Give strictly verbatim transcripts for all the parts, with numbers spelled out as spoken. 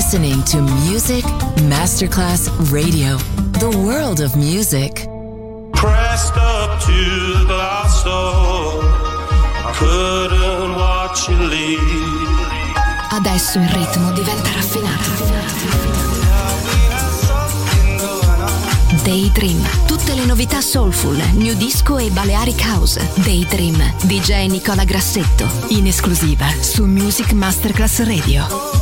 listening to Music Masterclass Radio, the world of music. Pressed up to the glass door, I couldn't watch you leave. Adesso il ritmo diventa raffinato. Day Dream, tutte le novità soulful, new disco e Balearic House. Day Dream, D J Nicola Grassetto, in esclusiva su Music Masterclass Radio.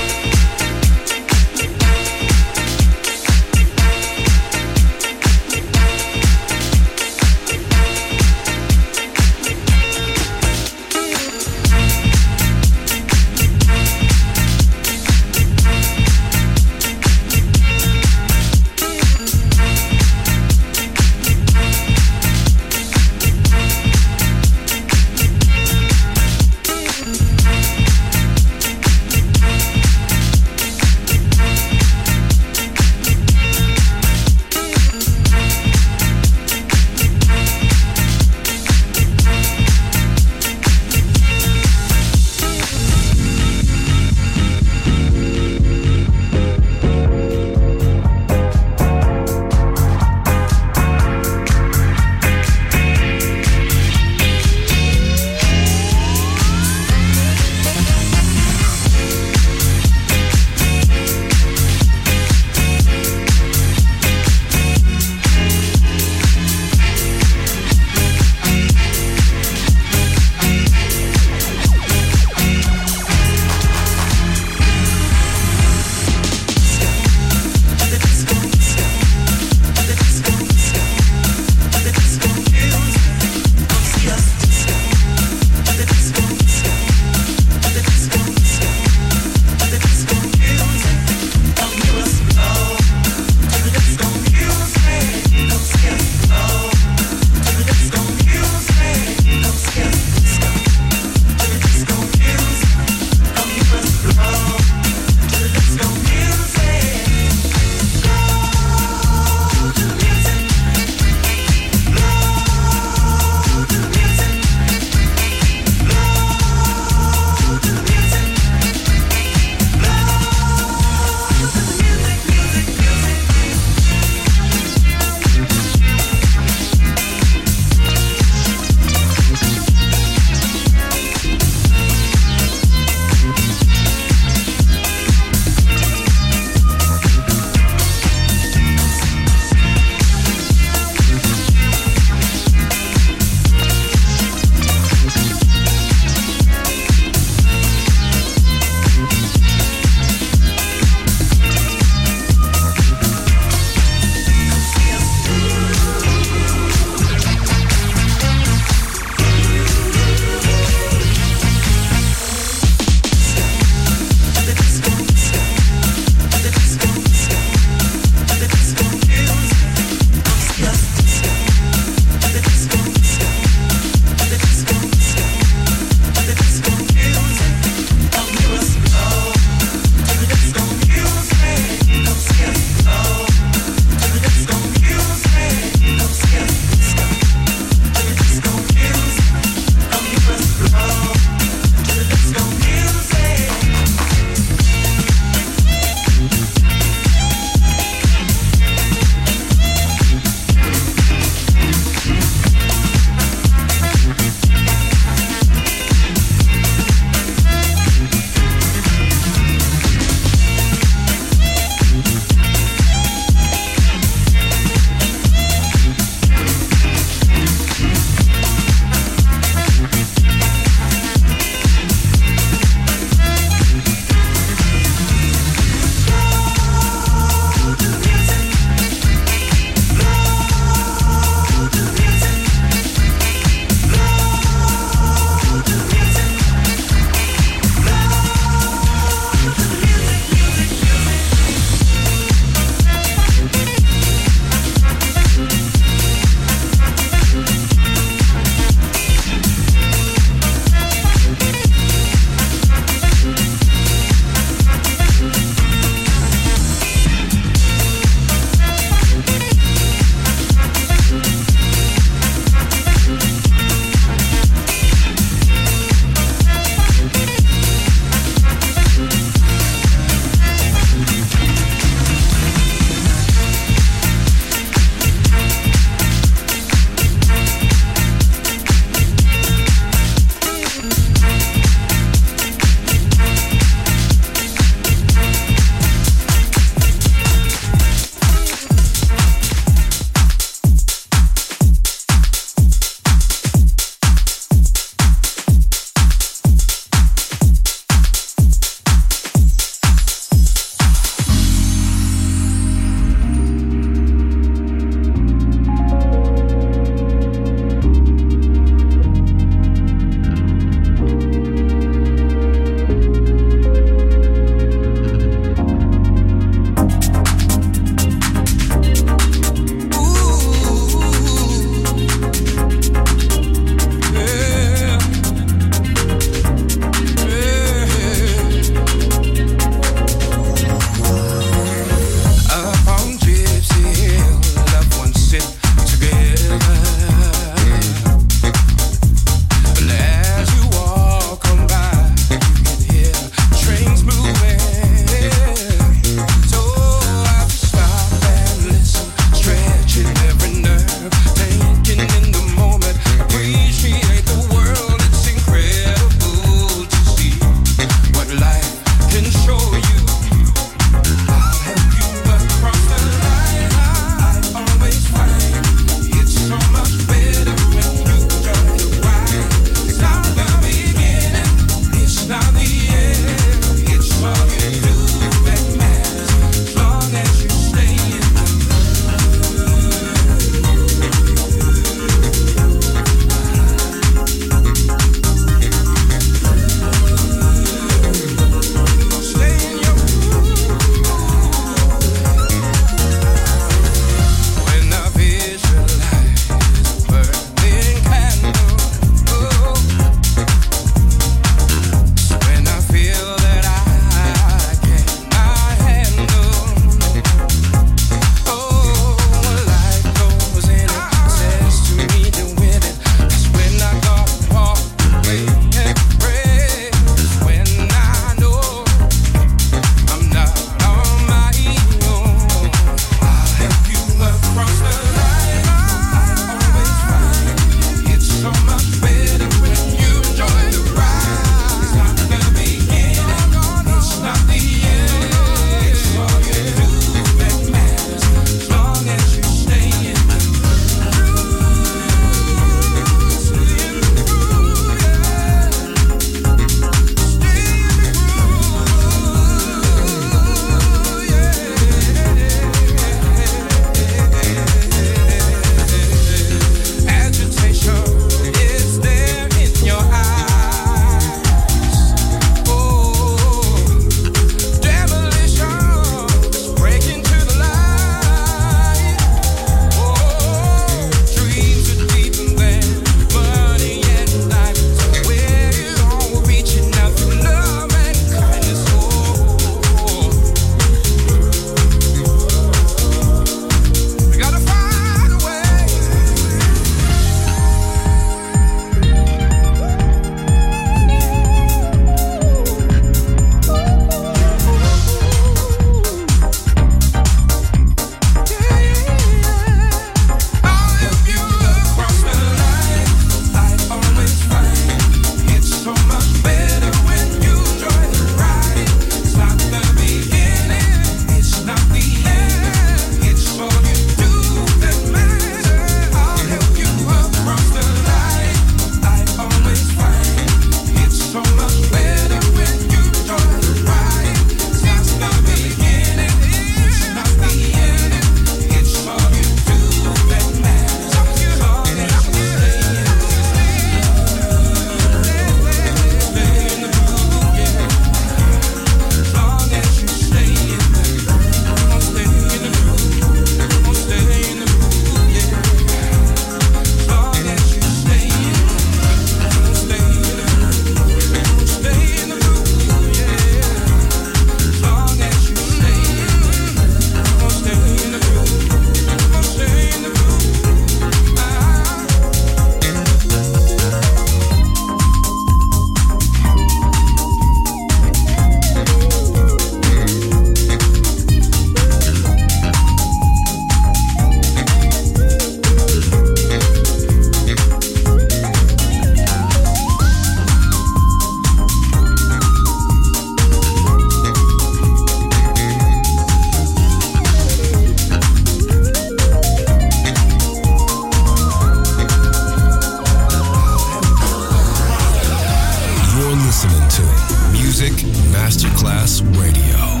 Masterclass Radio,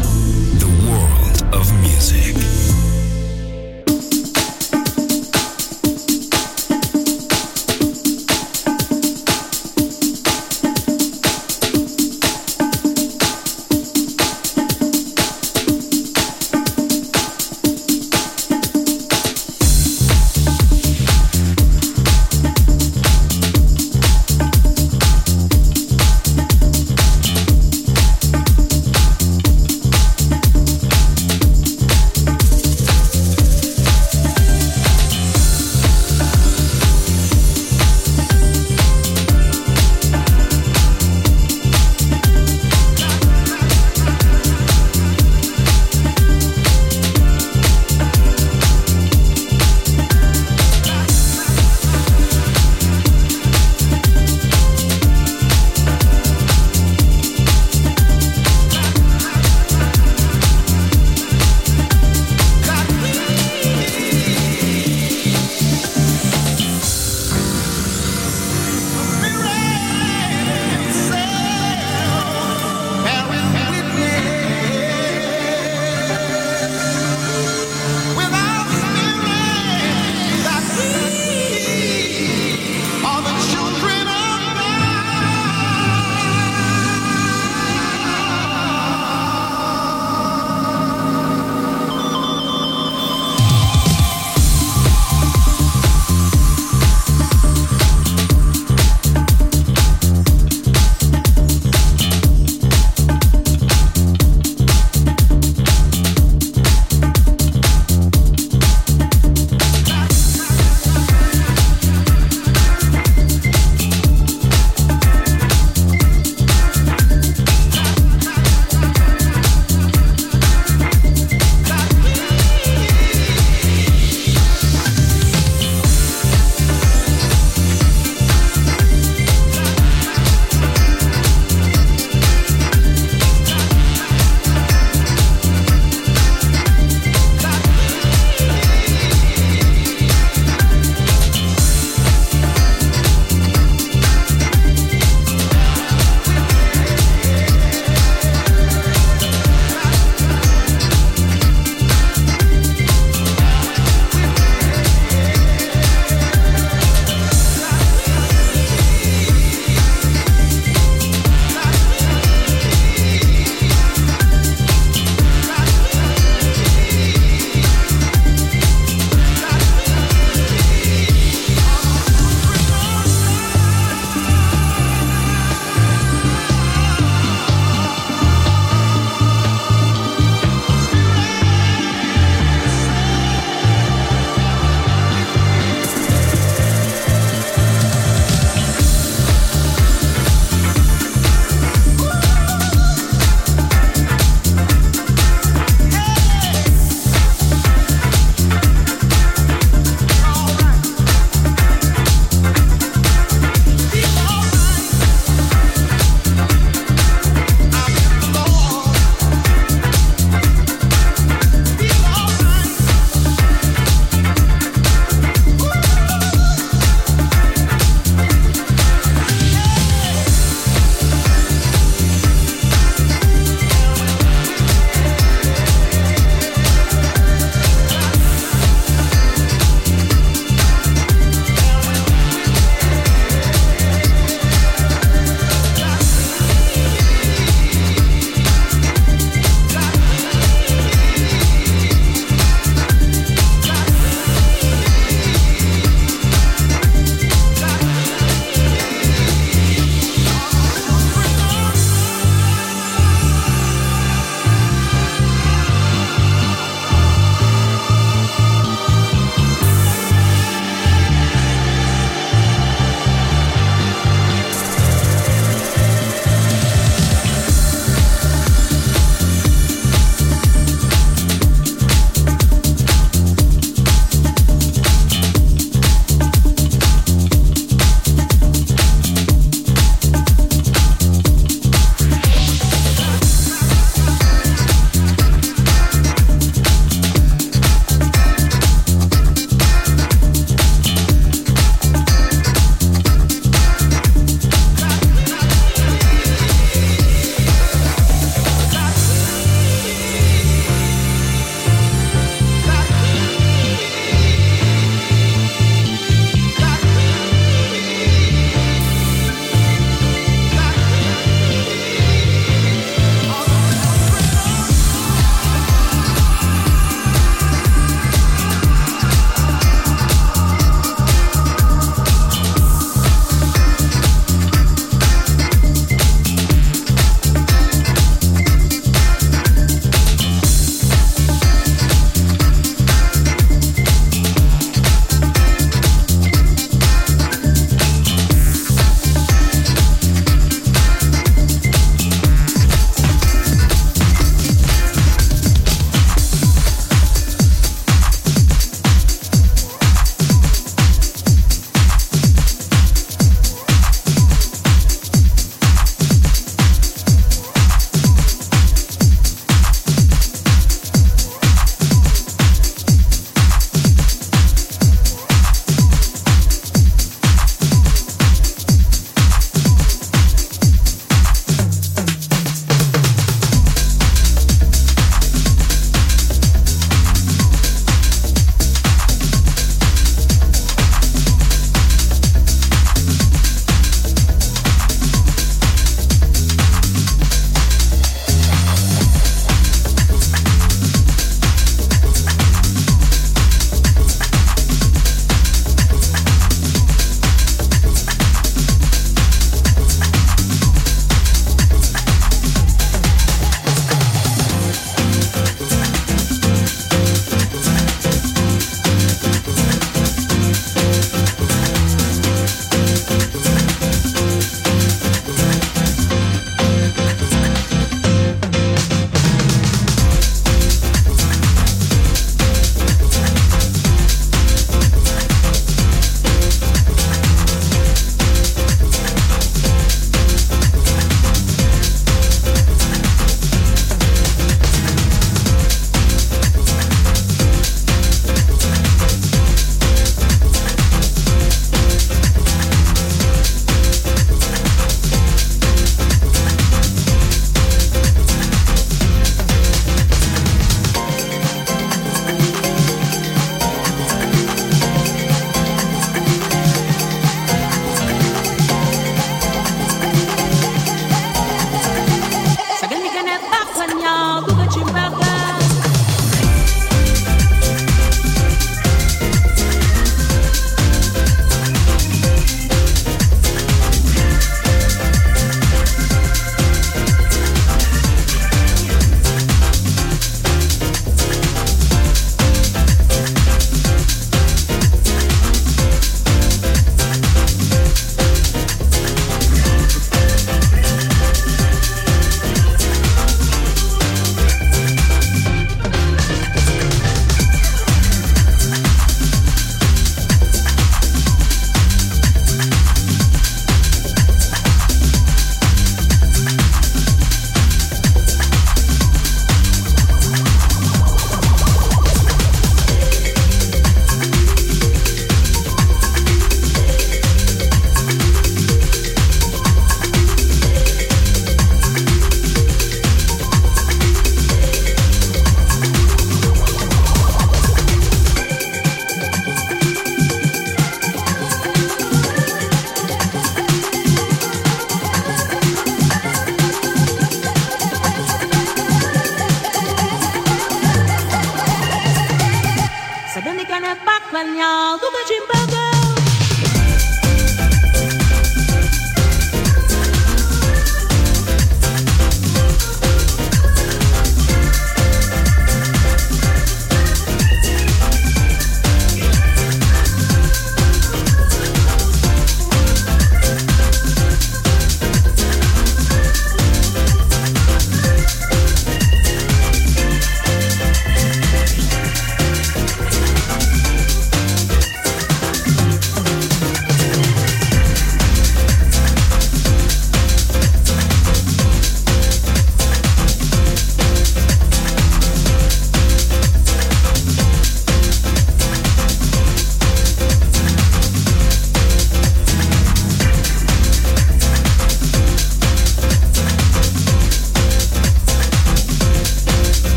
the world of music.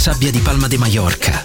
sabbia di Palma de Mallorca,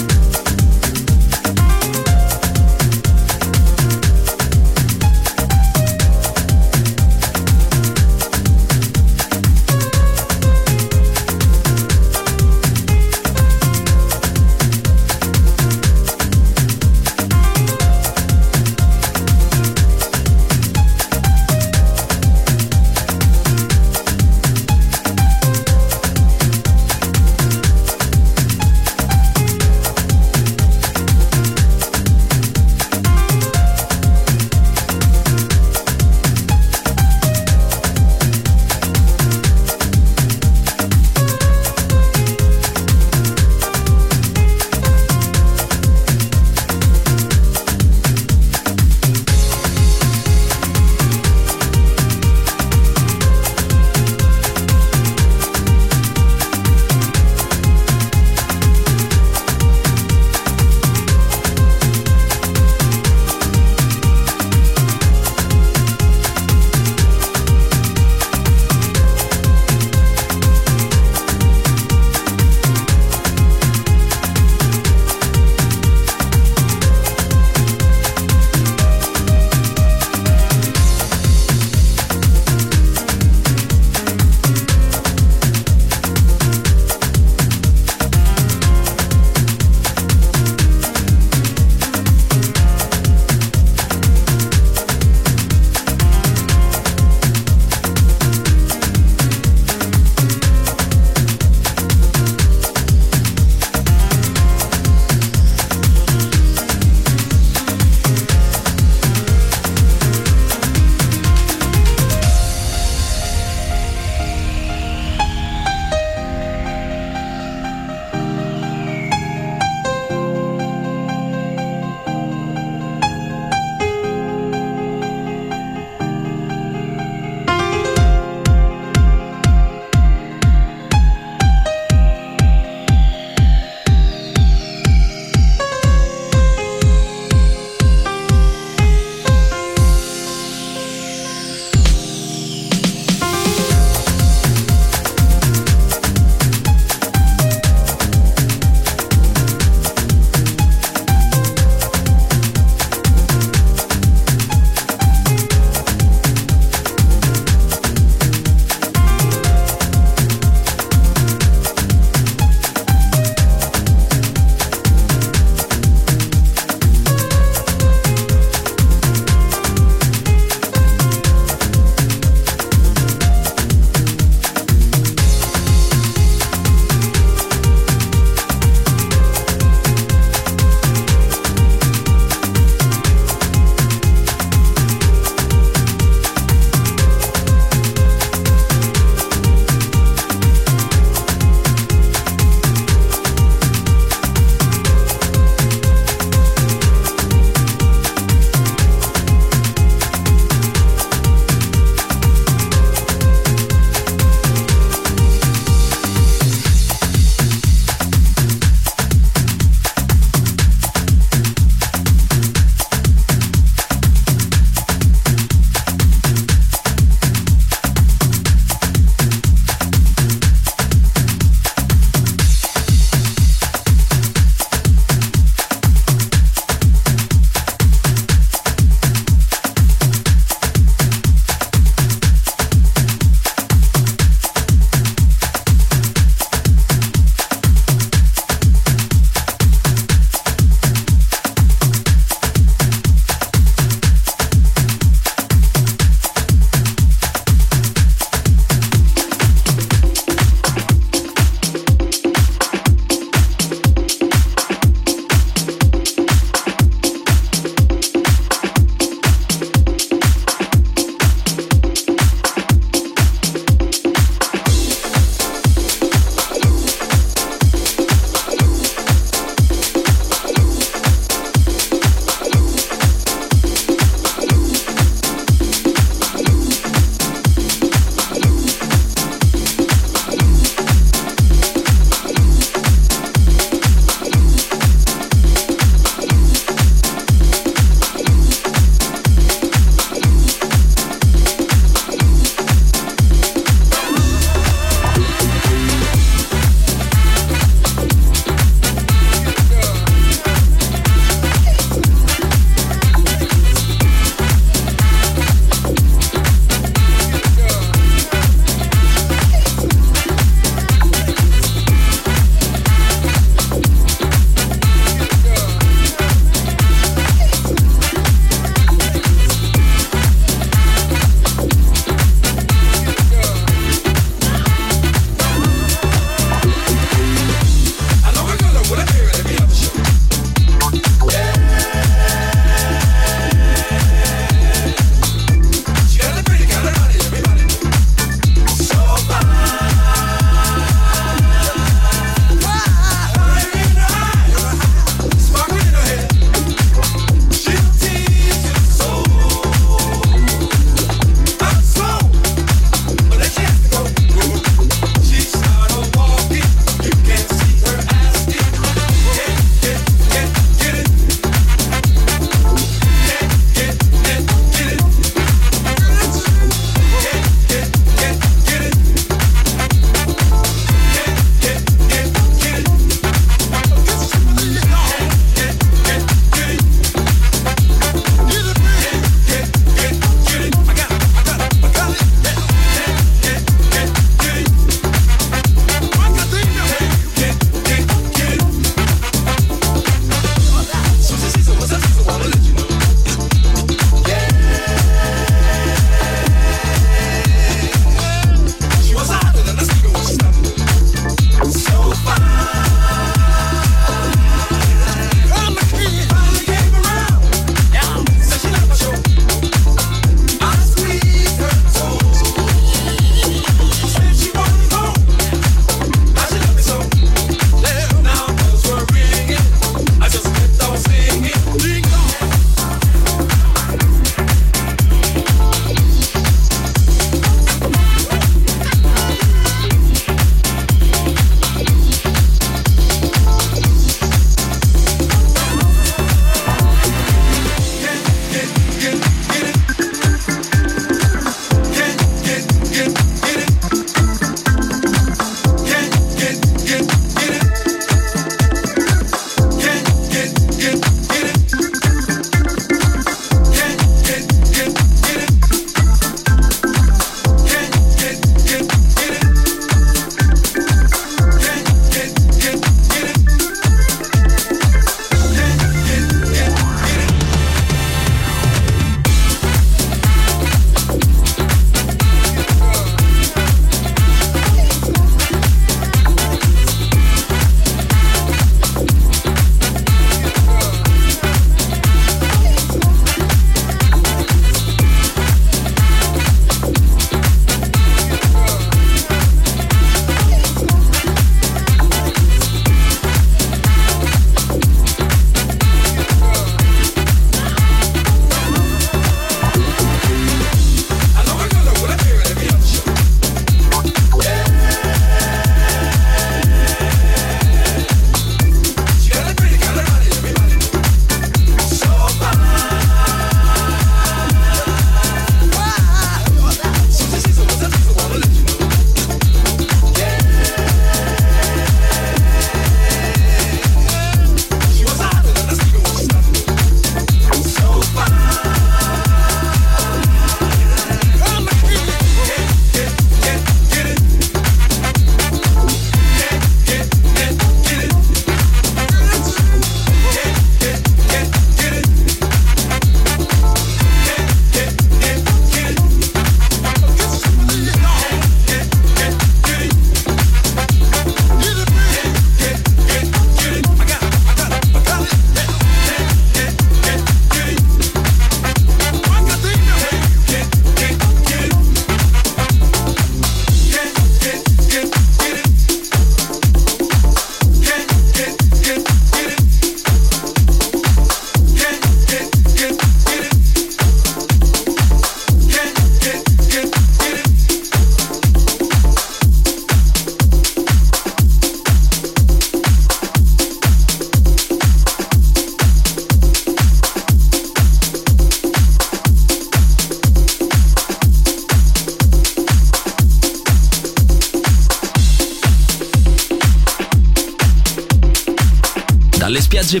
spiagge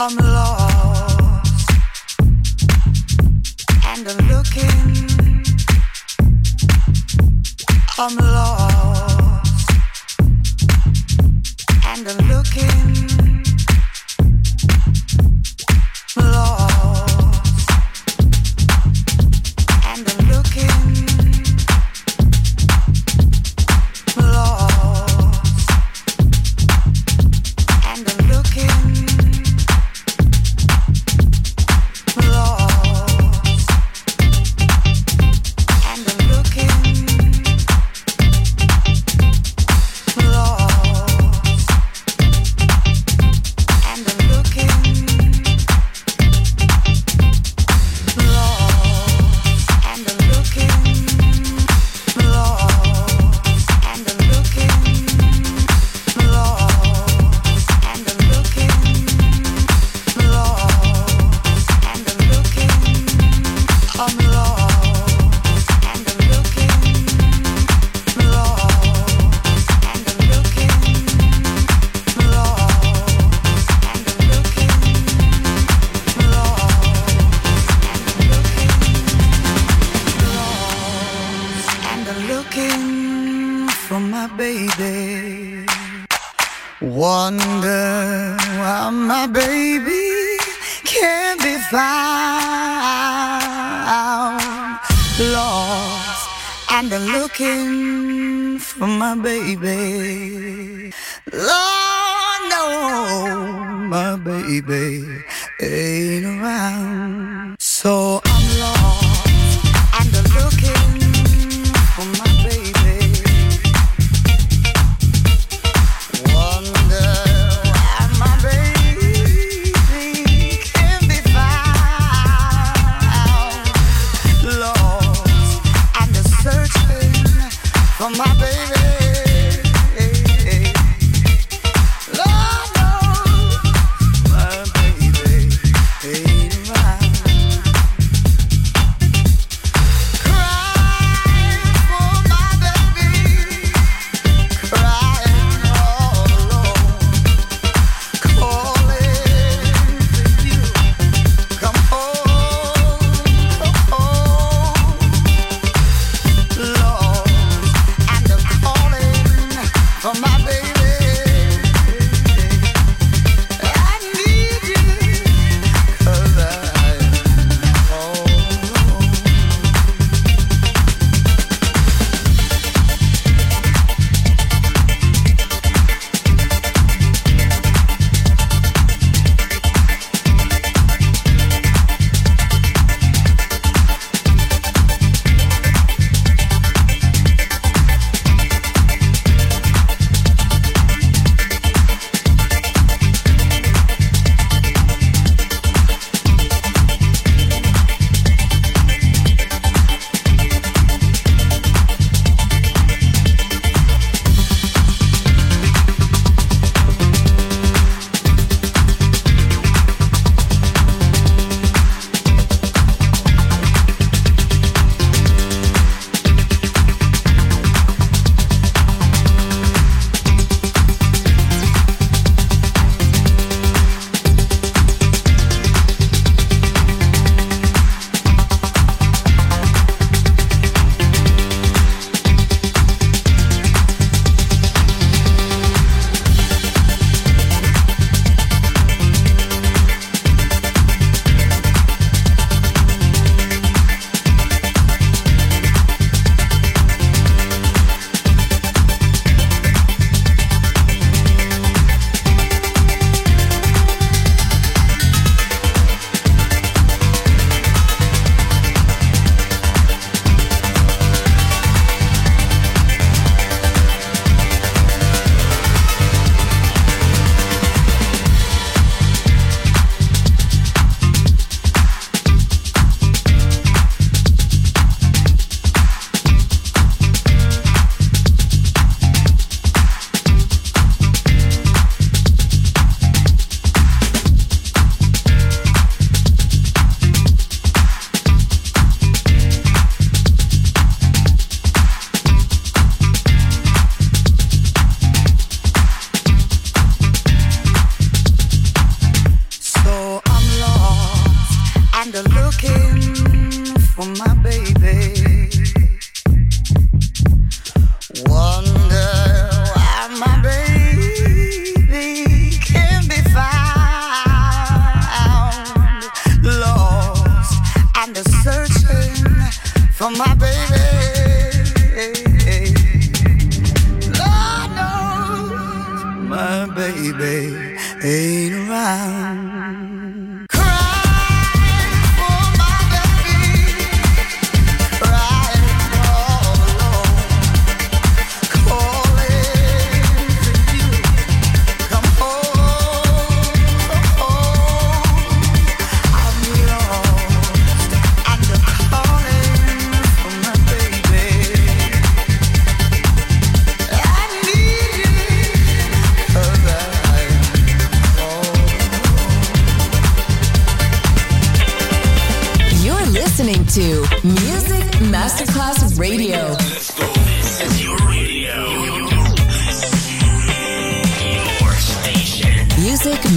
I'm lost, and I'm looking. I'm lost, and I'm looking. I'm lost, and I'm looking.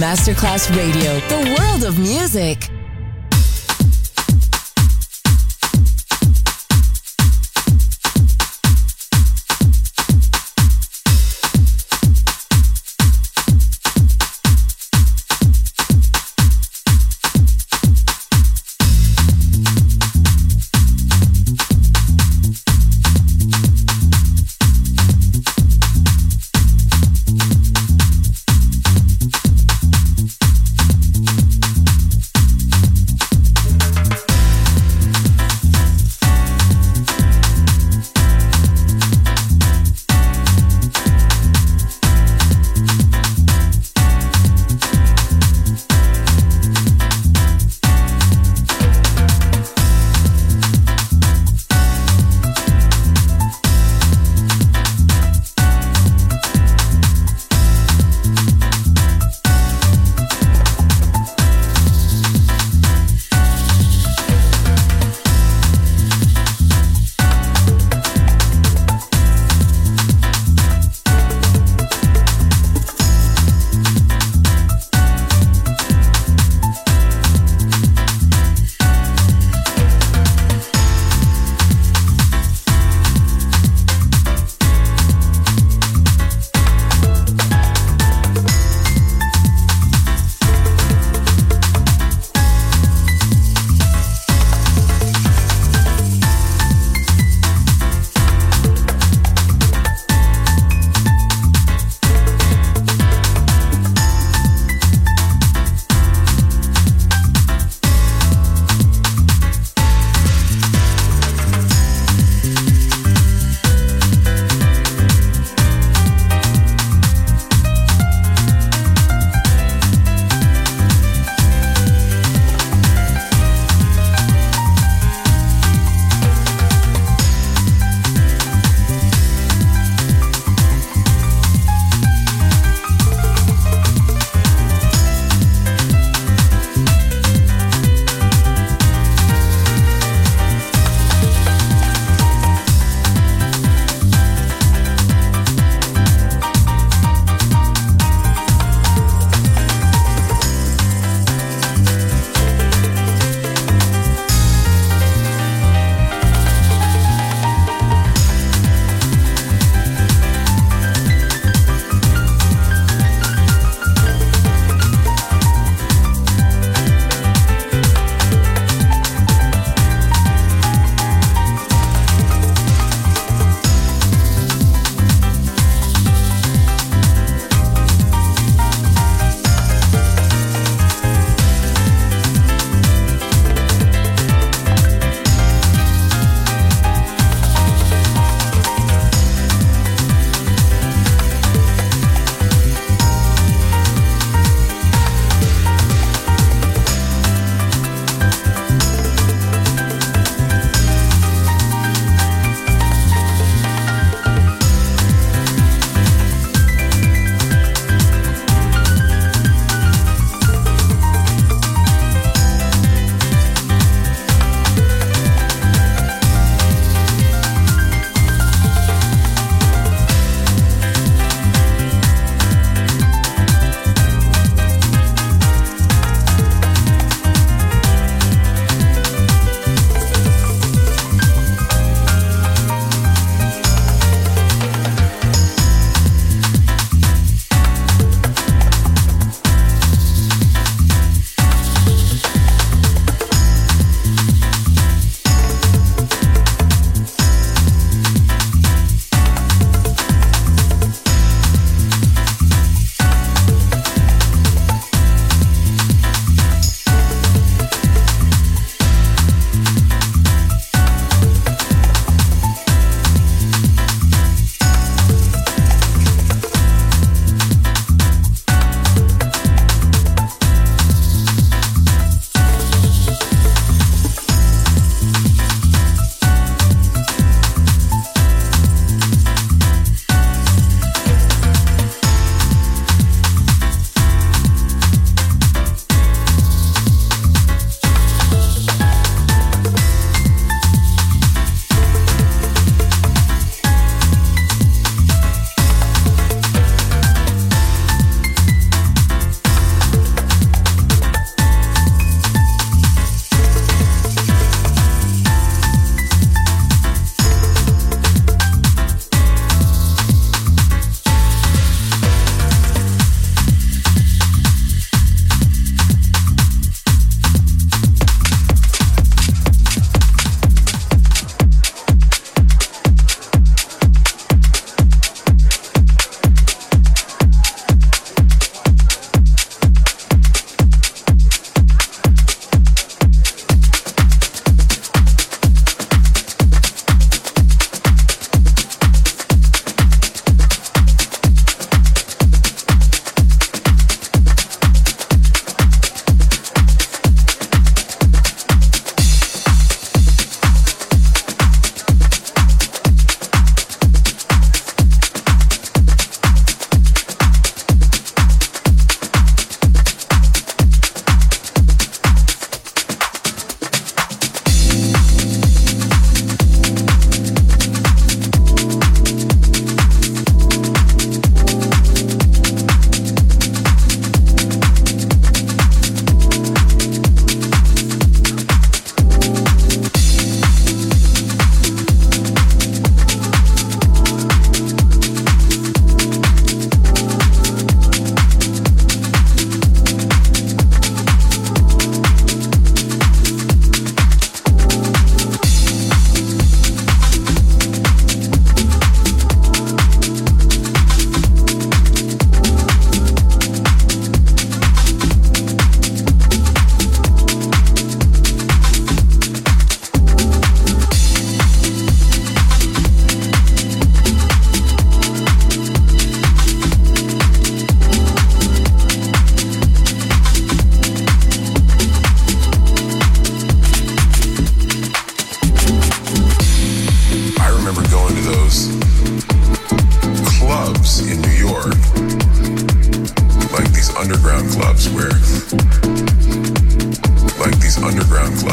Masterclass Radio, the world of music.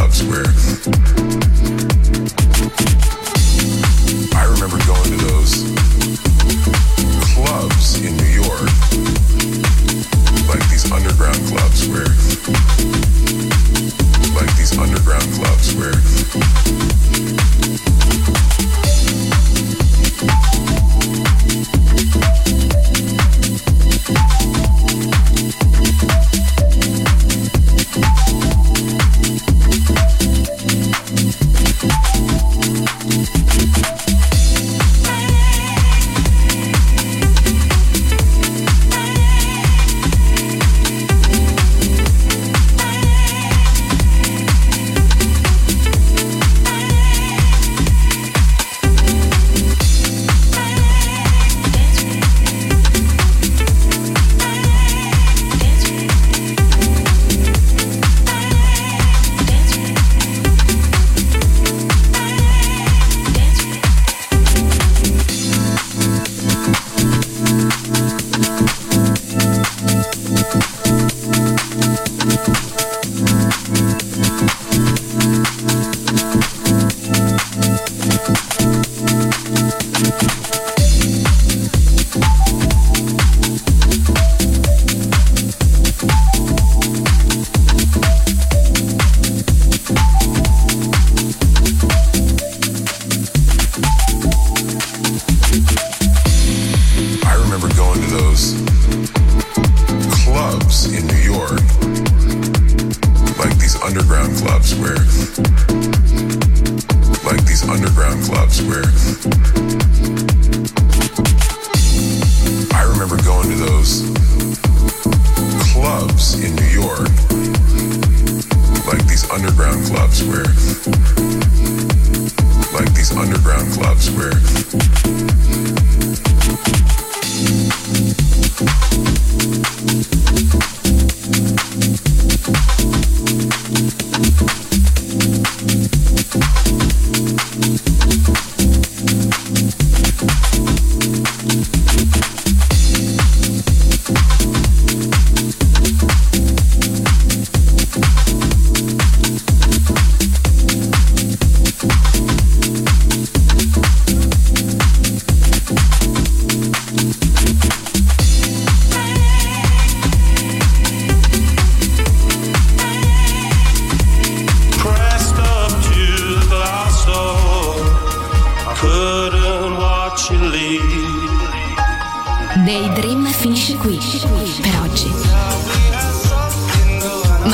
town square. I remember going to those clubs in New York, like these underground clubs where, like these underground clubs where.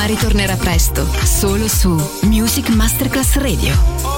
Ritornerà presto, solo su Music Masterclass Radio.